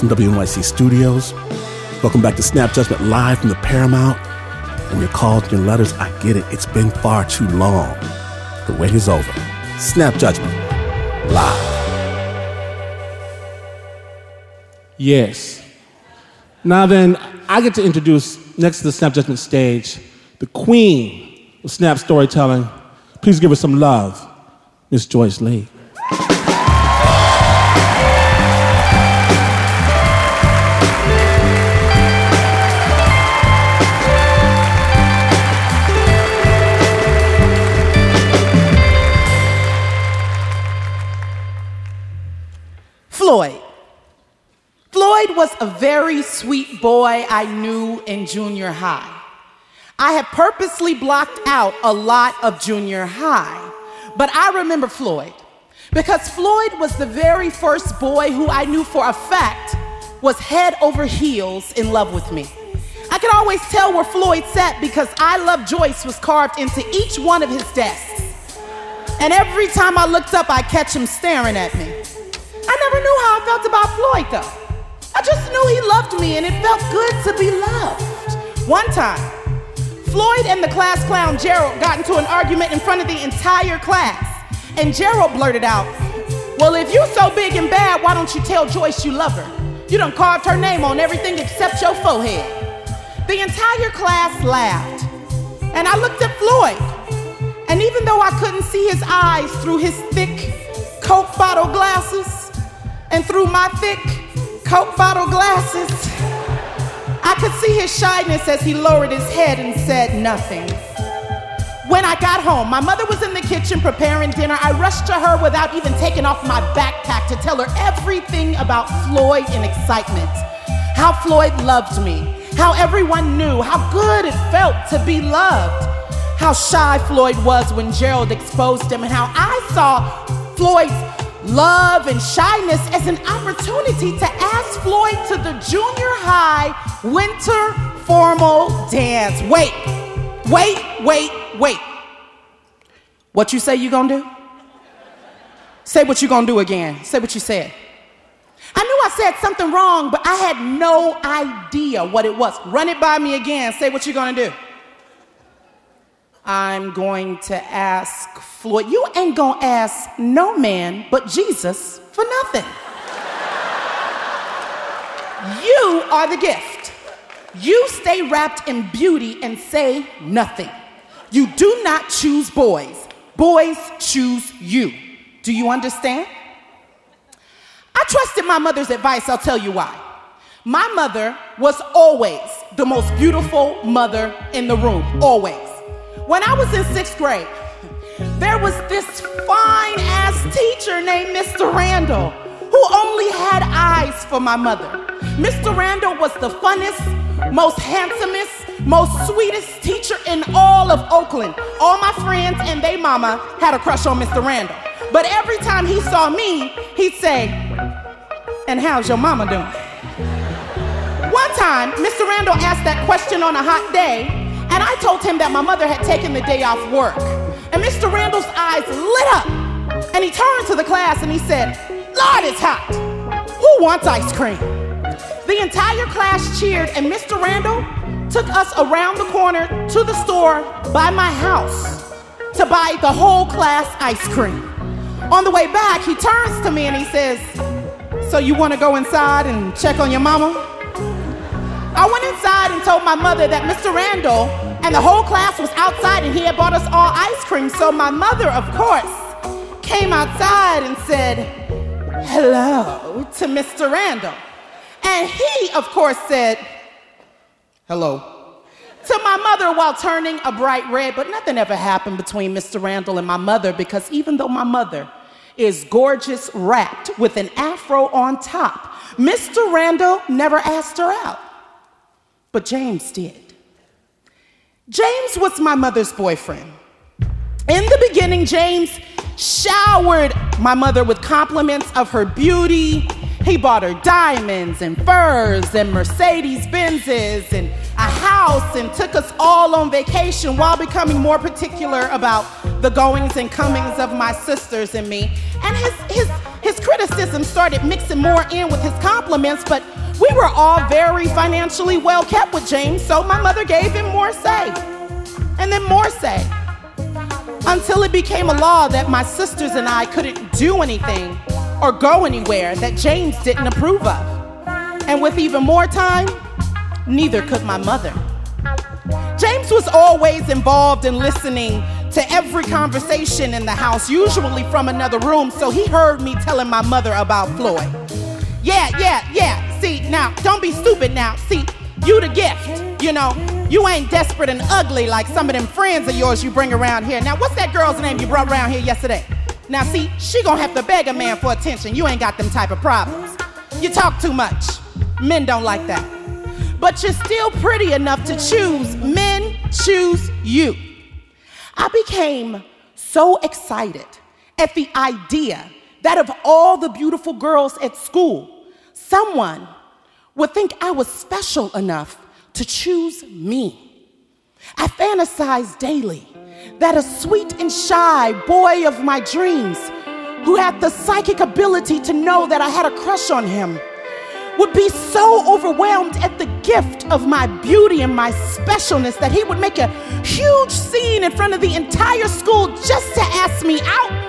from WNYC Studios. Welcome back to Snap Judgment live from the Paramount. And your calls and your letters, I get it. It's been far too long. The wait is over. Snap Judgment live. Yes. Now then, I get to introduce, next to the Snap Judgment stage, the queen of Snap storytelling. Please give her some love, Miss Joyce Lee. Floyd. Floyd was a very sweet boy I knew in junior high. I had purposely blocked out a lot of junior high, but I remember Floyd because Floyd was the very first boy who I knew for a fact was head over heels in love with me. I could always tell where Floyd sat because I Love Joyce was carved into each one of his desks. And every time I looked up, I catch him staring at me. I never knew how I felt about Floyd though. I just knew he loved me and it felt good to be loved. One time, Floyd and the class clown Gerald got into an argument in front of the entire class. And Gerald blurted out, "Well, if you're so big and bad, why don't you tell Joyce you love her? You done carved her name on everything except your forehead." The entire class laughed. And I looked at Floyd. And even though I couldn't see his eyes through his thick Coke bottle glasses and through my thick Coke bottle glasses, I could see his shyness as he lowered his head and said nothing. When I got home, my mother was in the kitchen preparing dinner. I rushed to her without even taking off my backpack to tell her everything about Floyd in excitement. How Floyd loved me, how everyone knew, how good it felt to be loved, how shy Floyd was when Gerald exposed him, and how I saw Floyd's love and shyness as an opportunity to ask Floyd to the junior high winter formal dance. Wait. What you say you gonna do? Say what you gonna do again. Say what you said. I knew I said something wrong, but I had no idea what it was. Run it by me again. Say what you gonna do. I'm going to ask Floyd. You ain't gonna ask no man but Jesus for nothing. You are the gift. You stay wrapped in beauty and say nothing. You do not choose boys. Boys choose you. Do you understand? I trusted my mother's advice. I'll tell you why. My mother was always the most beautiful mother in the room. Always. When I was in sixth grade, there was this fine-ass teacher named Mr. Randall who only had eyes for my mother. Mr. Randall was the funnest, most handsomest, most sweetest teacher in all of Oakland. All my friends and they mama had a crush on Mr. Randall. But every time he saw me, he'd say, "And how's your mama doing?" One time, Mr. Randall asked that question on a hot day, and I told him that my mother had taken the day off work. And Mr. Randall's eyes lit up, and he turned to the class and he said, "Lord, it's hot. Who wants ice cream?" The entire class cheered, and Mr. Randall took us around the corner to the store by my house to buy the whole class ice cream. On the way back, he turns to me and he says, "So you want to go inside and check on your mama?" I went inside and told my mother that Mr. Randall and the whole class was outside and he had bought us all ice cream. So my mother, of course, came outside and said hello to Mr. Randall. And he, of course, said, "Hello," to my mother while turning a bright red. But nothing ever happened between Mr. Randall and my mother because even though my mother is gorgeous wrapped with an afro on top, Mr. Randall never asked her out. But James did. James was my mother's boyfriend. In the beginning, James showered my mother with compliments of her beauty. He bought her diamonds and furs and Mercedes Benzes and a house and took us all on vacation while becoming more particular about the goings and comings of my sisters and me. And his criticism started mixing more in with his compliments, but we were all very financially well kept with James, so my mother gave him more say, and then more say, until it became a law that my sisters and I couldn't do anything or go anywhere that James didn't approve of. And with even more time, neither could my mother. James was always involved in listening to every conversation in the house, usually from another room, so he heard me telling my mother about Floyd. Yeah, see, now, don't be stupid now. See, you the gift, you know. You ain't desperate and ugly like some of them friends of yours you bring around here. Now, what's that girl's name you brought around here yesterday? Now, see, she gonna have to beg a man for attention. You ain't got them type of problems. You talk too much. Men don't like that. But you're still pretty enough to choose. Men choose you. I became so excited at the idea that of all the beautiful girls at school, someone would think I was special enough to choose me. I fantasized daily that a sweet and shy boy of my dreams, who had the psychic ability to know that I had a crush on him, would be so overwhelmed at the gift of my beauty and my specialness that he would make a huge scene in front of the entire school just to ask me out.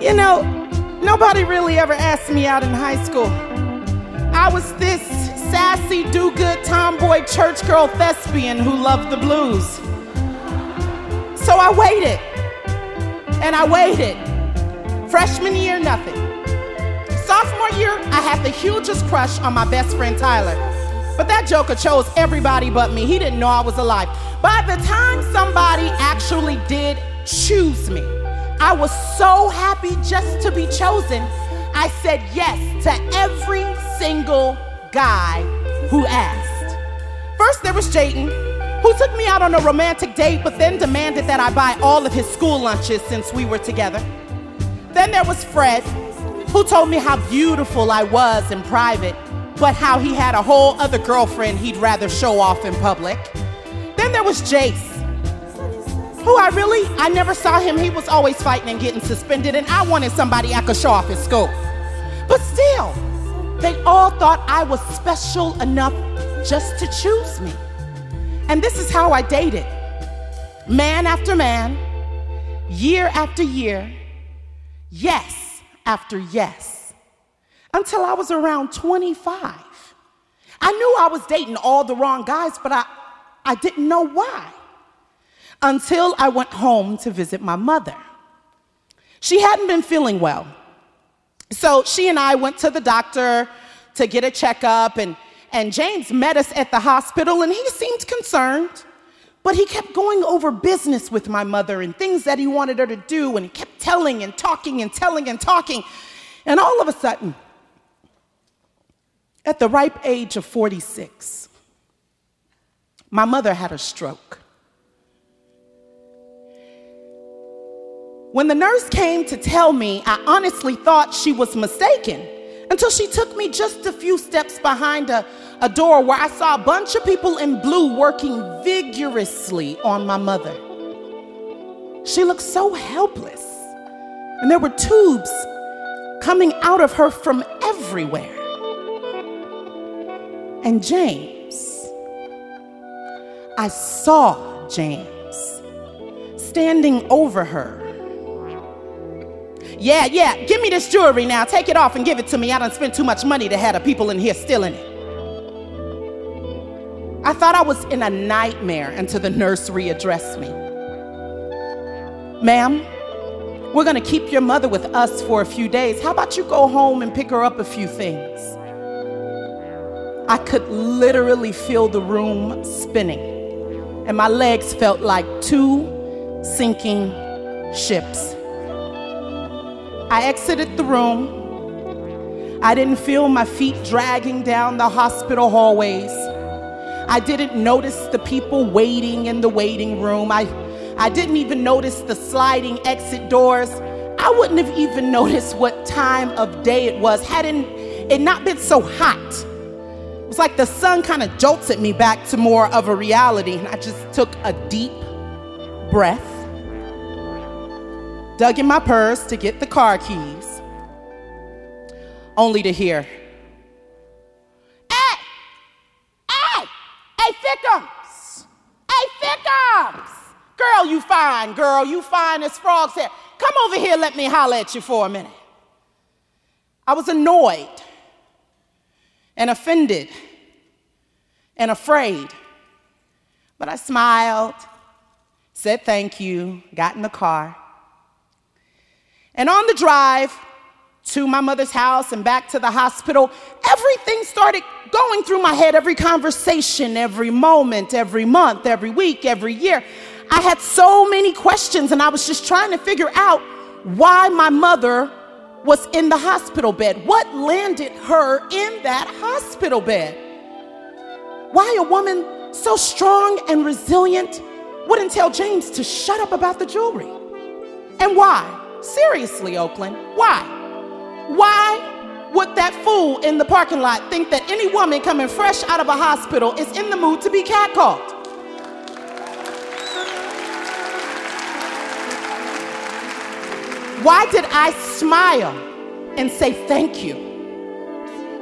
You know, nobody really ever asked me out in high school. I was this sassy, do-good, tomboy, church girl thespian who loved the blues. So I waited, and I waited. Freshman year, nothing. Sophomore year, I had the hugest crush on my best friend, Tyler. But that joker chose everybody but me. He didn't know I was alive. By the time somebody actually did choose me, I was so happy just to be chosen, I said yes to every single guy who asked. First there was Jayden, who took me out on a romantic date but then demanded that I buy all of his school lunches since we were together. Then there was Fred, who told me how beautiful I was in private, but how he had a whole other girlfriend he'd rather show off in public. Then there was Jace, who I never saw him. He was always fighting and getting suspended, and I wanted somebody I could show off at school. But still, they all thought I was special enough just to choose me. And this is how I dated. Man after man, year after year, yes after yes, until I was around 25. I knew I was dating all the wrong guys, but I didn't know why, until I went home to visit my mother. She hadn't been feeling well. So she and I went to the doctor to get a checkup, and James met us at the hospital, and he seemed concerned, but he kept going over business with my mother and things that he wanted her to do, and he kept telling and talking. And all of a sudden, at the ripe age of 46, my mother had a stroke. When the nurse came to tell me, I honestly thought she was mistaken until she took me just a few steps behind a door where I saw a bunch of people in blue working vigorously on my mother. She looked so helpless, and there were tubes coming out of her from everywhere. And James, I saw James standing over her. Yeah, give me this jewelry now. Take it off and give it to me. I done spent too much money to have the people in here stealing it. I thought I was in a nightmare until the nurse readdressed me. Ma'am, we're going to keep your mother with us for a few days. How about you go home and pick her up a few things? I could literally feel the room spinning, and my legs felt like two sinking ships. I exited the room. I didn't feel my feet dragging down the hospital hallways. I didn't notice the people waiting in the waiting room. I didn't even notice the sliding exit doors. I wouldn't have even noticed what time of day it was hadn't it not been so hot. It was like the sun kind of jolted me back to more of a reality, and I just took a deep breath. dug in my purse to get the car keys, only to hear, hey, Fickums, hey, Fickums. Girl, you fine as frogs here. Come over here, let me holler at you for a minute. I was annoyed and offended and afraid, but I smiled, said thank you, got in the car. And on the drive to my mother's house and back to the hospital, everything started going through my head, every conversation, every moment, every month, every week, every year. I had so many questions, and I was just trying to figure out why my mother was in the hospital bed. What landed her in that hospital bed? Why a woman so strong and resilient wouldn't tell James to shut up about the jewelry? And why? Seriously, Oakland, why? Why would that fool in the parking lot think that any woman coming fresh out of a hospital is in the mood to be catcalled? Why did I smile and say thank you?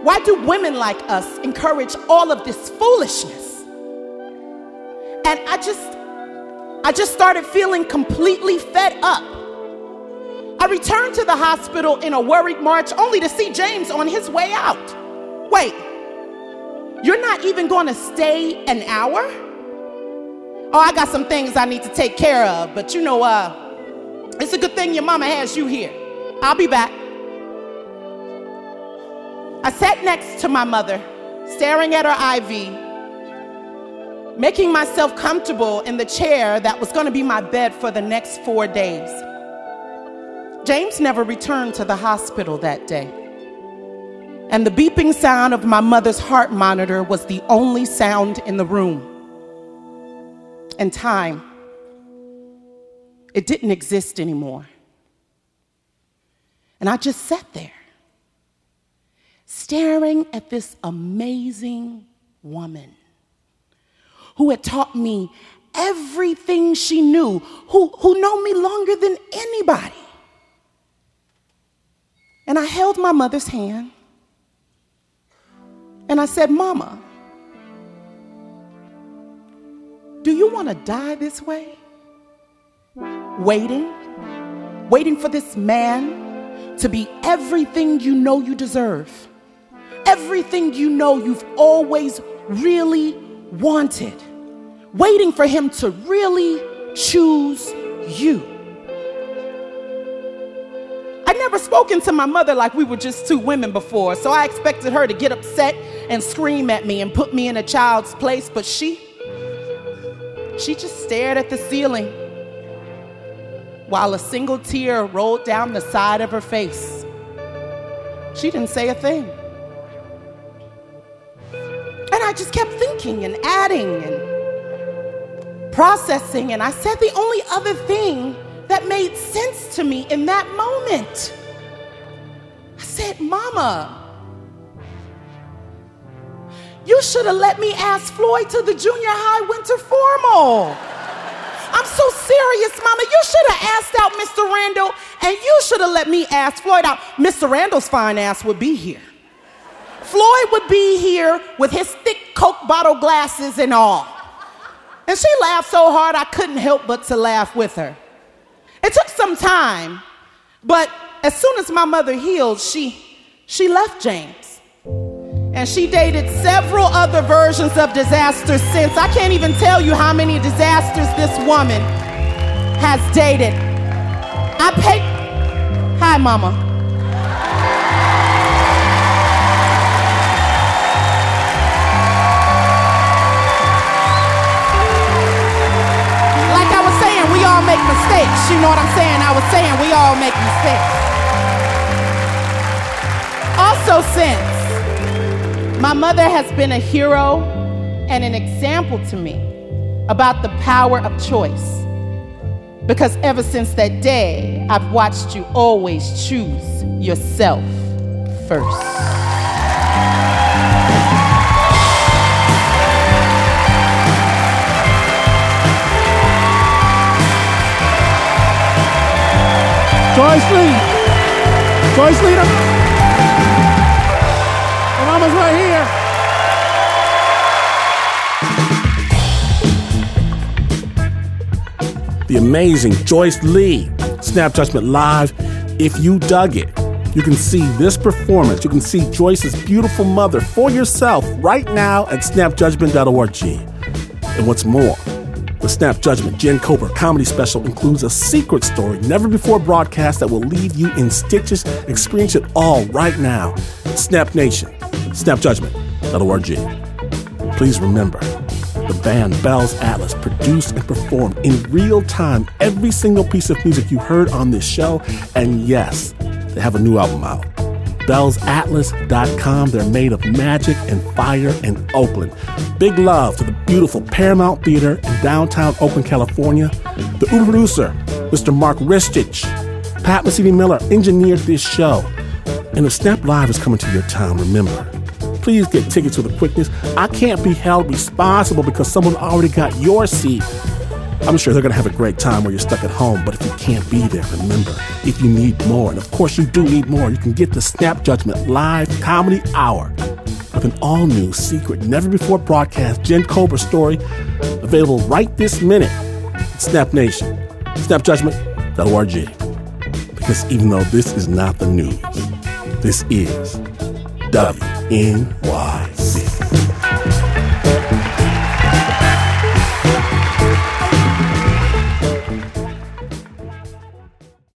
Why do women like us encourage all of this foolishness? And I just started feeling completely fed up. I returned to the hospital in a worried march, only to see James on his way out. Wait, you're not even going to stay an hour? Oh, I got some things I need to take care of, but you know, it's a good thing your mama has you here. I'll be back. I sat next to my mother, staring at her IV, making myself comfortable in the chair that was going to be my bed for the next 4 days. James never returned to the hospital that day, and the beeping sound of my mother's heart monitor was the only sound in the room. And time, it didn't exist anymore. And I just sat there, staring at this amazing woman who had taught me everything she knew, who known me longer than anybody. And I held my mother's hand, and I said, Mama, do you want to die this way? Waiting for this man to be everything you know you deserve, everything you know you've always really wanted, waiting for him to really choose you. I'd never spoken to my mother like we were just two women before, so I expected her to get upset and scream at me and put me in a child's place, but she just stared at the ceiling while a single tear rolled down the side of her face. She didn't say a thing. And I just kept thinking and adding and processing, and I said the only other thing that made sense to me in that moment. I said, Mama, you should have let me ask Floyd to the junior high winter formal. I'm so serious, Mama. You should have asked out Mr. Randall, and you should have let me ask Floyd out. Mr. Randall's fine ass would be here. Floyd would be here with his thick Coke bottle glasses and all. And she laughed so hard I couldn't help but to laugh with her. It took some time, but as soon as my mother healed, she left James. And she dated several other versions of disaster since. I can't even tell you how many disasters this woman has dated. Hi, Mama. Make mistakes, you know what I'm saying? I was saying we all make mistakes. Also, since, my mother has been a hero and an example to me about the power of choice. Because ever since that day, I've watched you always choose yourself first. Joyce Lee, and Mama's right here. The amazing Joyce Lee, Snap Judgment Live. If you dug it, you can see this performance. You can see Joyce's beautiful mother for yourself right now at snapjudgment.org. And what's more, the Snap Judgment Jen Kober comedy special includes a secret story never before broadcast that will leave you in stitches. Experience it all right now. Snap Nation, snapjudgment.org. Please remember, the band Bells Atlas produced and performed in real time every single piece of music you heard on this show. And yes, they have a new album out. BellsAtlas.com. They're made of magic and fire in Oakland. Big love to the beautiful Paramount Theater in downtown Oakland, California. The Uber producer, Mr. Mark Ristich. Pat Messini-Miller engineered this show. And if Snap Live is coming to your town, remember, please get tickets with the quickness. I can't be held responsible because someone already got your seat. I'm sure they're going to have a great time where you're stuck at home, but if you can't be there, remember, if you need more, and of course you do need more, you can get the Snap Judgment Live Comedy Hour with an all-new, secret, never-before-broadcast Jen Kober story available right this minute at Snap Nation, snapjudgment.org. Because even though this is not the news, this is WNYC.